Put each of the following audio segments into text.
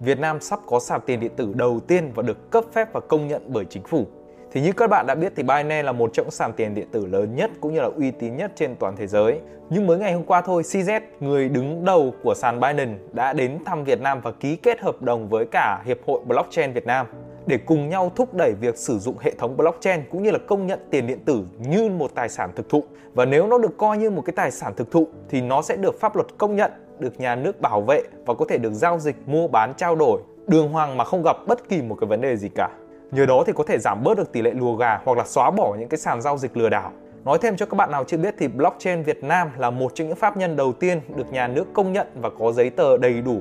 Việt Nam sắp có sạc tiền điện tử đầu tiên và được cấp phép và công nhận bởi chính phủ. Thì như các bạn đã biết thì Binance là một trong những sàn tiền điện tử lớn nhất cũng như là uy tín nhất trên toàn thế giới. Nhưng mới ngày hôm qua thôi, CZ, người đứng đầu của sàn Binance, đã đến thăm Việt Nam và ký kết hợp đồng với cả Hiệp hội Blockchain Việt Nam để cùng nhau thúc đẩy việc sử dụng hệ thống blockchain cũng như là công nhận tiền điện tử như một tài sản thực thụ. Và nếu nó được coi như một cái tài sản thực thụ thì nó sẽ được pháp luật công nhận, được nhà nước bảo vệ và có thể được giao dịch, mua bán, trao đổi đường hoàng mà không gặp bất kỳ một cái vấn đề gì cả. Nhờ đó thì có thể giảm bớt được tỷ lệ lùa gà hoặc là xóa bỏ những cái sàn giao dịch lừa đảo. Nói thêm cho các bạn nào chưa biết thì Blockchain Việt Nam là một trong những pháp nhân đầu tiên được nhà nước công nhận và có giấy tờ đầy đủ.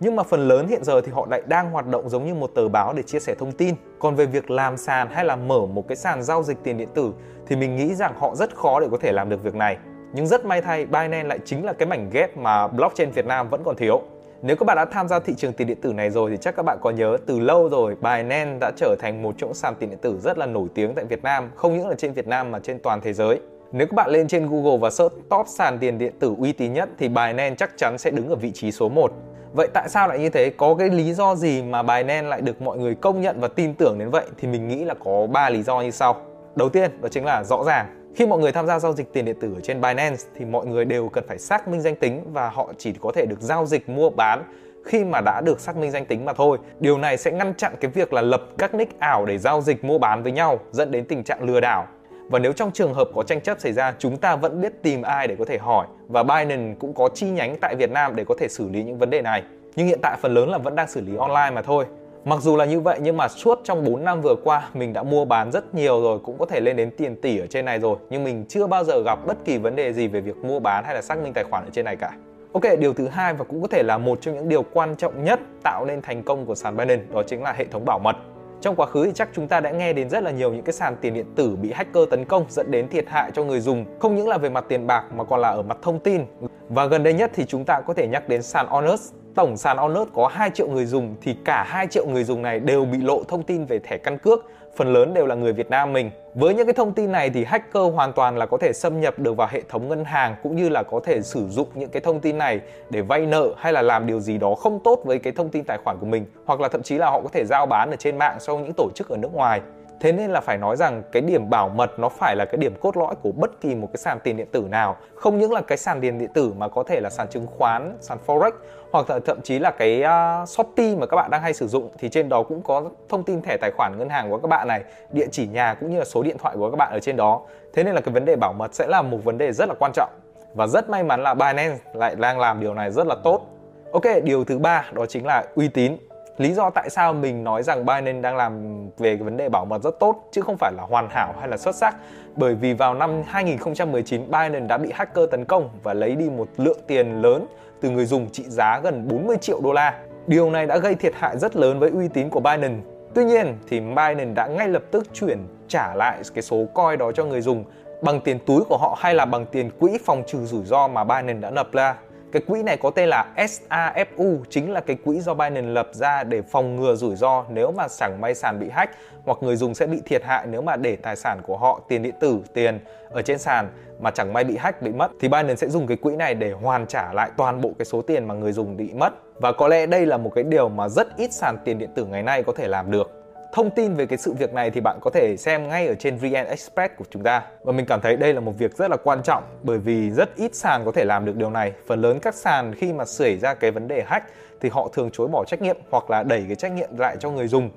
Nhưng mà phần lớn hiện giờ thì họ lại đang hoạt động giống như một tờ báo để chia sẻ thông tin. Còn về việc làm sàn hay là mở một cái sàn giao dịch tiền điện tử thì mình nghĩ rằng họ rất khó để có thể làm được việc này. Nhưng rất may thay, Binance lại chính là cái mảnh ghép mà Blockchain Việt Nam vẫn còn thiếu. Nếu các bạn đã tham gia thị trường tiền điện tử này rồi thì chắc các bạn có nhớ từ lâu rồi Binance đã trở thành một chỗ sàn tiền điện tử rất là nổi tiếng tại Việt Nam, không những là trên Việt Nam mà trên toàn thế giới. Nếu các bạn lên trên Google và search top sàn tiền điện tử uy tín nhất thì Binance chắc chắn sẽ đứng ở vị trí số 1. Vậy tại sao lại như thế? Có cái lý do gì mà Binance lại được mọi người công nhận và tin tưởng đến vậy? Thì mình nghĩ là có 3 lý do như sau. Đầu tiên đó chính là rõ ràng. Khi mọi người tham gia giao dịch tiền điện tử ở trên Binance thì mọi người đều cần phải xác minh danh tính và họ chỉ có thể được giao dịch mua bán khi mà đã được xác minh danh tính mà thôi. Điều này sẽ ngăn chặn cái việc là lập các nick ảo để giao dịch mua bán với nhau, dẫn đến tình trạng lừa đảo. Và nếu trong trường hợp có tranh chấp xảy ra, chúng ta vẫn biết tìm ai để có thể hỏi, và Binance cũng có chi nhánh tại Việt Nam để có thể xử lý những vấn đề này. Nhưng hiện tại phần lớn là vẫn đang xử lý online mà thôi. Mặc dù là như vậy nhưng mà suốt trong 4 năm vừa qua mình đã mua bán rất nhiều rồi, cũng có thể lên đến tiền tỷ ở trên này rồi, nhưng mình chưa bao giờ gặp bất kỳ vấn đề gì về việc mua bán hay là xác minh tài khoản ở trên này cả. Ok, điều thứ hai và cũng có thể là một trong những điều quan trọng nhất tạo nên thành công của sàn Binance, đó chính là hệ thống bảo mật. Trong quá khứ thì chắc chúng ta đã nghe đến rất là nhiều những cái sàn tiền điện tử bị hacker tấn công, dẫn đến thiệt hại cho người dùng, không những là về mặt tiền bạc mà còn là ở mặt thông tin. Và gần đây nhất thì chúng ta có thể nhắc đến sàn Onus. Tổng sàn Honor có 2 triệu người dùng thì cả 2 triệu người dùng này đều bị lộ thông tin về thẻ căn cước, phần lớn đều là người Việt Nam mình. Với những cái thông tin này thì hacker hoàn toàn là có thể xâm nhập được vào hệ thống ngân hàng cũng như là có thể sử dụng những cái thông tin này để vay nợ hay là làm điều gì đó không tốt với cái thông tin tài khoản của mình, hoặc là thậm chí là họ có thể giao bán ở trên mạng cho những tổ chức ở nước ngoài. Thế nên là phải nói rằng cái điểm bảo mật nó phải là cái điểm cốt lõi của bất kỳ một cái sàn tiền điện tử nào. Không những là cái sàn tiền điện tử mà có thể là sàn chứng khoán, sàn Forex hoặc là thậm chí là cái Shopee mà các bạn đang hay sử dụng, thì trên đó cũng có thông tin thẻ tài khoản ngân hàng của các bạn này, địa chỉ nhà cũng như là số điện thoại của các bạn ở trên đó. Thế nên là cái vấn đề bảo mật sẽ là một vấn đề rất là quan trọng. Và rất may mắn là Binance lại đang làm điều này rất là tốt. Ok, điều thứ ba đó chính là uy tín. Lý do tại sao mình nói rằng Binance đang làm về cái vấn đề bảo mật rất tốt chứ không phải là hoàn hảo hay là xuất sắc, bởi vì vào năm 2019 Binance đã bị hacker tấn công và lấy đi một lượng tiền lớn từ người dùng trị giá gần 40 triệu đô la. Điều này đã gây thiệt hại rất lớn với uy tín của Binance. Tuy nhiên thì Binance đã ngay lập tức chuyển trả lại cái số coin đó cho người dùng bằng tiền túi của họ hay là bằng tiền quỹ phòng trừ rủi ro mà Binance đã nộp ra. Cái quỹ này có tên là SAFU, chính là cái quỹ do Binance lập ra để phòng ngừa rủi ro nếu mà chẳng may sàn bị hack, hoặc người dùng sẽ bị thiệt hại nếu mà để tài sản của họ, tiền điện tử, tiền ở trên sàn mà chẳng may bị hack, bị mất, thì Binance sẽ dùng cái quỹ này để hoàn trả lại toàn bộ cái số tiền mà người dùng bị mất. Và có lẽ đây là một cái điều mà rất ít sàn tiền điện tử ngày nay có thể làm được. Thông tin về cái sự việc này thì bạn có thể xem ngay ở trên VN Express của chúng ta. Và mình cảm thấy đây là một việc rất là quan trọng, bởi vì rất ít sàn có thể làm được điều này. Phần lớn các sàn khi mà xảy ra cái vấn đề hack thì họ thường chối bỏ trách nhiệm hoặc là đẩy cái trách nhiệm lại cho người dùng.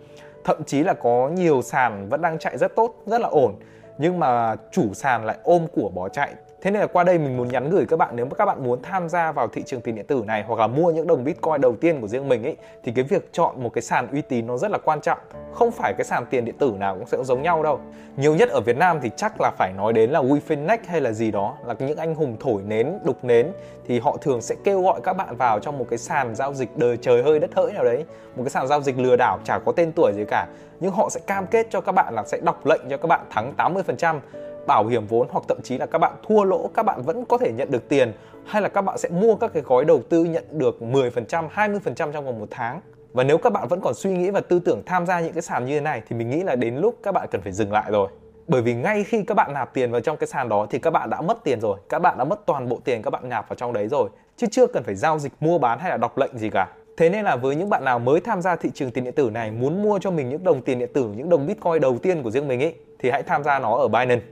Thậm chí là có nhiều sàn vẫn đang chạy rất tốt, rất là ổn, nhưng mà chủ sàn lại ôm của bỏ chạy. Thế nên là qua đây mình muốn nhắn gửi các bạn, nếu mà các bạn muốn tham gia vào thị trường tiền điện tử này hoặc là mua những đồng Bitcoin đầu tiên của riêng mình ấy, thì cái việc chọn một cái sàn uy tín nó rất là quan trọng. Không phải cái sàn tiền điện tử nào cũng sẽ giống nhau đâu. Nhiều nhất ở Việt Nam thì chắc là phải nói đến là Wefinex hay là gì đó, là những anh hùng thổi nến, đục nến, thì họ thường sẽ kêu gọi các bạn vào trong một cái sàn giao dịch đời trời hơi đất hỡi nào đấy, một cái sàn giao dịch lừa đảo chả có tên tuổi gì cả, nhưng họ sẽ cam kết cho các bạn là sẽ đọc lệnh cho các bạn thắng 80%, bảo hiểm vốn, hoặc thậm chí là các bạn thua lỗ các bạn vẫn có thể nhận được tiền, hay là các bạn sẽ mua các cái gói đầu tư nhận được 10%, 20% trong vòng 1 tháng. Và nếu các bạn vẫn còn suy nghĩ và tư tưởng tham gia những cái sàn như thế này thì mình nghĩ là đến lúc các bạn cần phải dừng lại rồi. Bởi vì ngay khi các bạn nạp tiền vào trong cái sàn đó thì các bạn đã mất tiền rồi, các bạn đã mất toàn bộ tiền các bạn nạp vào trong đấy rồi, chứ chưa cần phải giao dịch mua bán hay là đọc lệnh gì cả. Thế nên là với những bạn nào mới tham gia thị trường tiền điện tử này, muốn mua cho mình những đồng tiền điện tử, những đồng Bitcoin đầu tiên của riêng mình ấy, thì hãy tham gia nó ở Binance.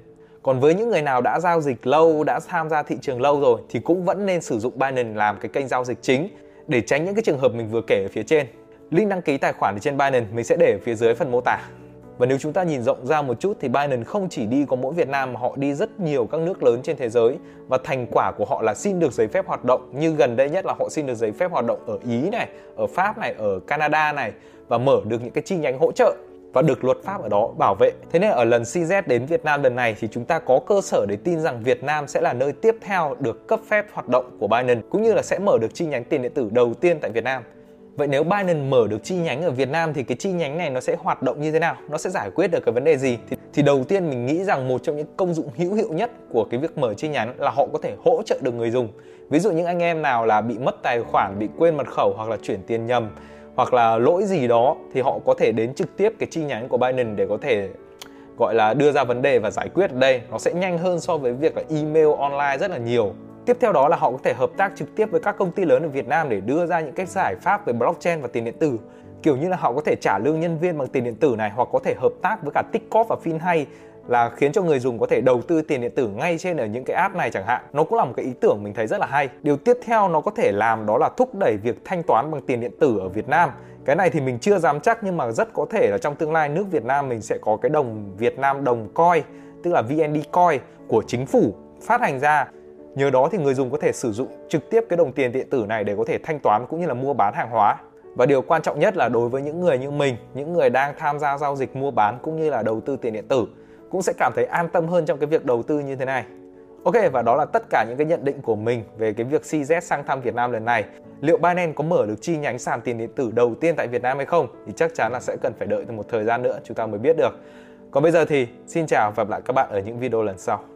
Còn với những người nào đã giao dịch lâu, đã tham gia thị trường lâu rồi thì cũng vẫn nên sử dụng Binance làm cái kênh giao dịch chính để tránh những cái trường hợp mình vừa kể ở phía trên. Link đăng ký tài khoản ở trên Binance mình sẽ để ở phía dưới phần mô tả. Và nếu chúng ta nhìn rộng ra một chút thì Binance không chỉ đi có mỗi Việt Nam mà họ đi rất nhiều các nước lớn trên thế giới. Và thành quả của họ là xin được giấy phép hoạt động, như gần đây nhất là họ xin được giấy phép hoạt động ở Ý này, ở Pháp này, ở Canada này, và mở được những cái chi nhánh hỗ trợ và được luật pháp ở đó bảo vệ. Thế nên ở lần CZ đến Việt Nam lần này thì chúng ta có cơ sở để tin rằng Việt Nam sẽ là nơi tiếp theo được cấp phép hoạt động của Binance, cũng như là sẽ mở được chi nhánh tiền điện tử đầu tiên tại Việt Nam. Vậy nếu Binance mở được chi nhánh ở Việt Nam thì cái chi nhánh này nó sẽ hoạt động như thế nào? Nó sẽ giải quyết được cái vấn đề gì? Thì đầu tiên mình nghĩ rằng một trong những công dụng hữu hiệu nhất của cái việc mở chi nhánh là họ có thể hỗ trợ được người dùng. Ví dụ những anh em nào là bị mất tài khoản, bị quên mật khẩu hoặc là chuyển tiền nhầm hoặc là lỗi gì đó thì họ có thể đến trực tiếp cái chi nhánh của Binance để có thể gọi là đưa ra vấn đề và giải quyết ở đây. Nó sẽ nhanh hơn so với việc là email online rất là nhiều. Tiếp theo đó là họ có thể hợp tác trực tiếp với các công ty lớn ở Việt Nam để đưa ra những cái giải pháp về blockchain và tiền điện tử. Kiểu như là họ có thể trả lương nhân viên bằng tiền điện tử này, hoặc có thể hợp tác với cả TikTok và FinHay là khiến cho người dùng có thể đầu tư tiền điện tử ngay trên ở những cái app này chẳng hạn. Nó cũng là một cái ý tưởng mình thấy rất là hay. Điều tiếp theo nó có thể làm đó là thúc đẩy việc thanh toán bằng tiền điện tử ở Việt Nam. Cái này thì mình chưa dám chắc nhưng mà rất có thể là trong tương lai nước Việt Nam mình sẽ có cái đồng Việt Nam đồng coin, tức là VND coin của chính phủ phát hành ra. Nhờ đó thì người dùng có thể sử dụng trực tiếp cái đồng tiền điện tử này để có thể thanh toán cũng như là mua bán hàng hóa. Và điều quan trọng nhất là đối với những người như mình, những người đang tham gia giao dịch mua bán cũng như là đầu tư tiền điện tử cũng sẽ cảm thấy an tâm hơn trong cái việc đầu tư như thế này. Ok, và đó là tất cả những cái nhận định của mình về cái việc CZ sang thăm Việt Nam lần này. Liệu Binance có mở được chi nhánh sàn tiền điện tử đầu tiên tại Việt Nam hay không thì chắc chắn là sẽ cần phải đợi thêm một thời gian nữa chúng ta mới biết được. Còn bây giờ thì xin chào và gặp lại các bạn ở những video lần sau.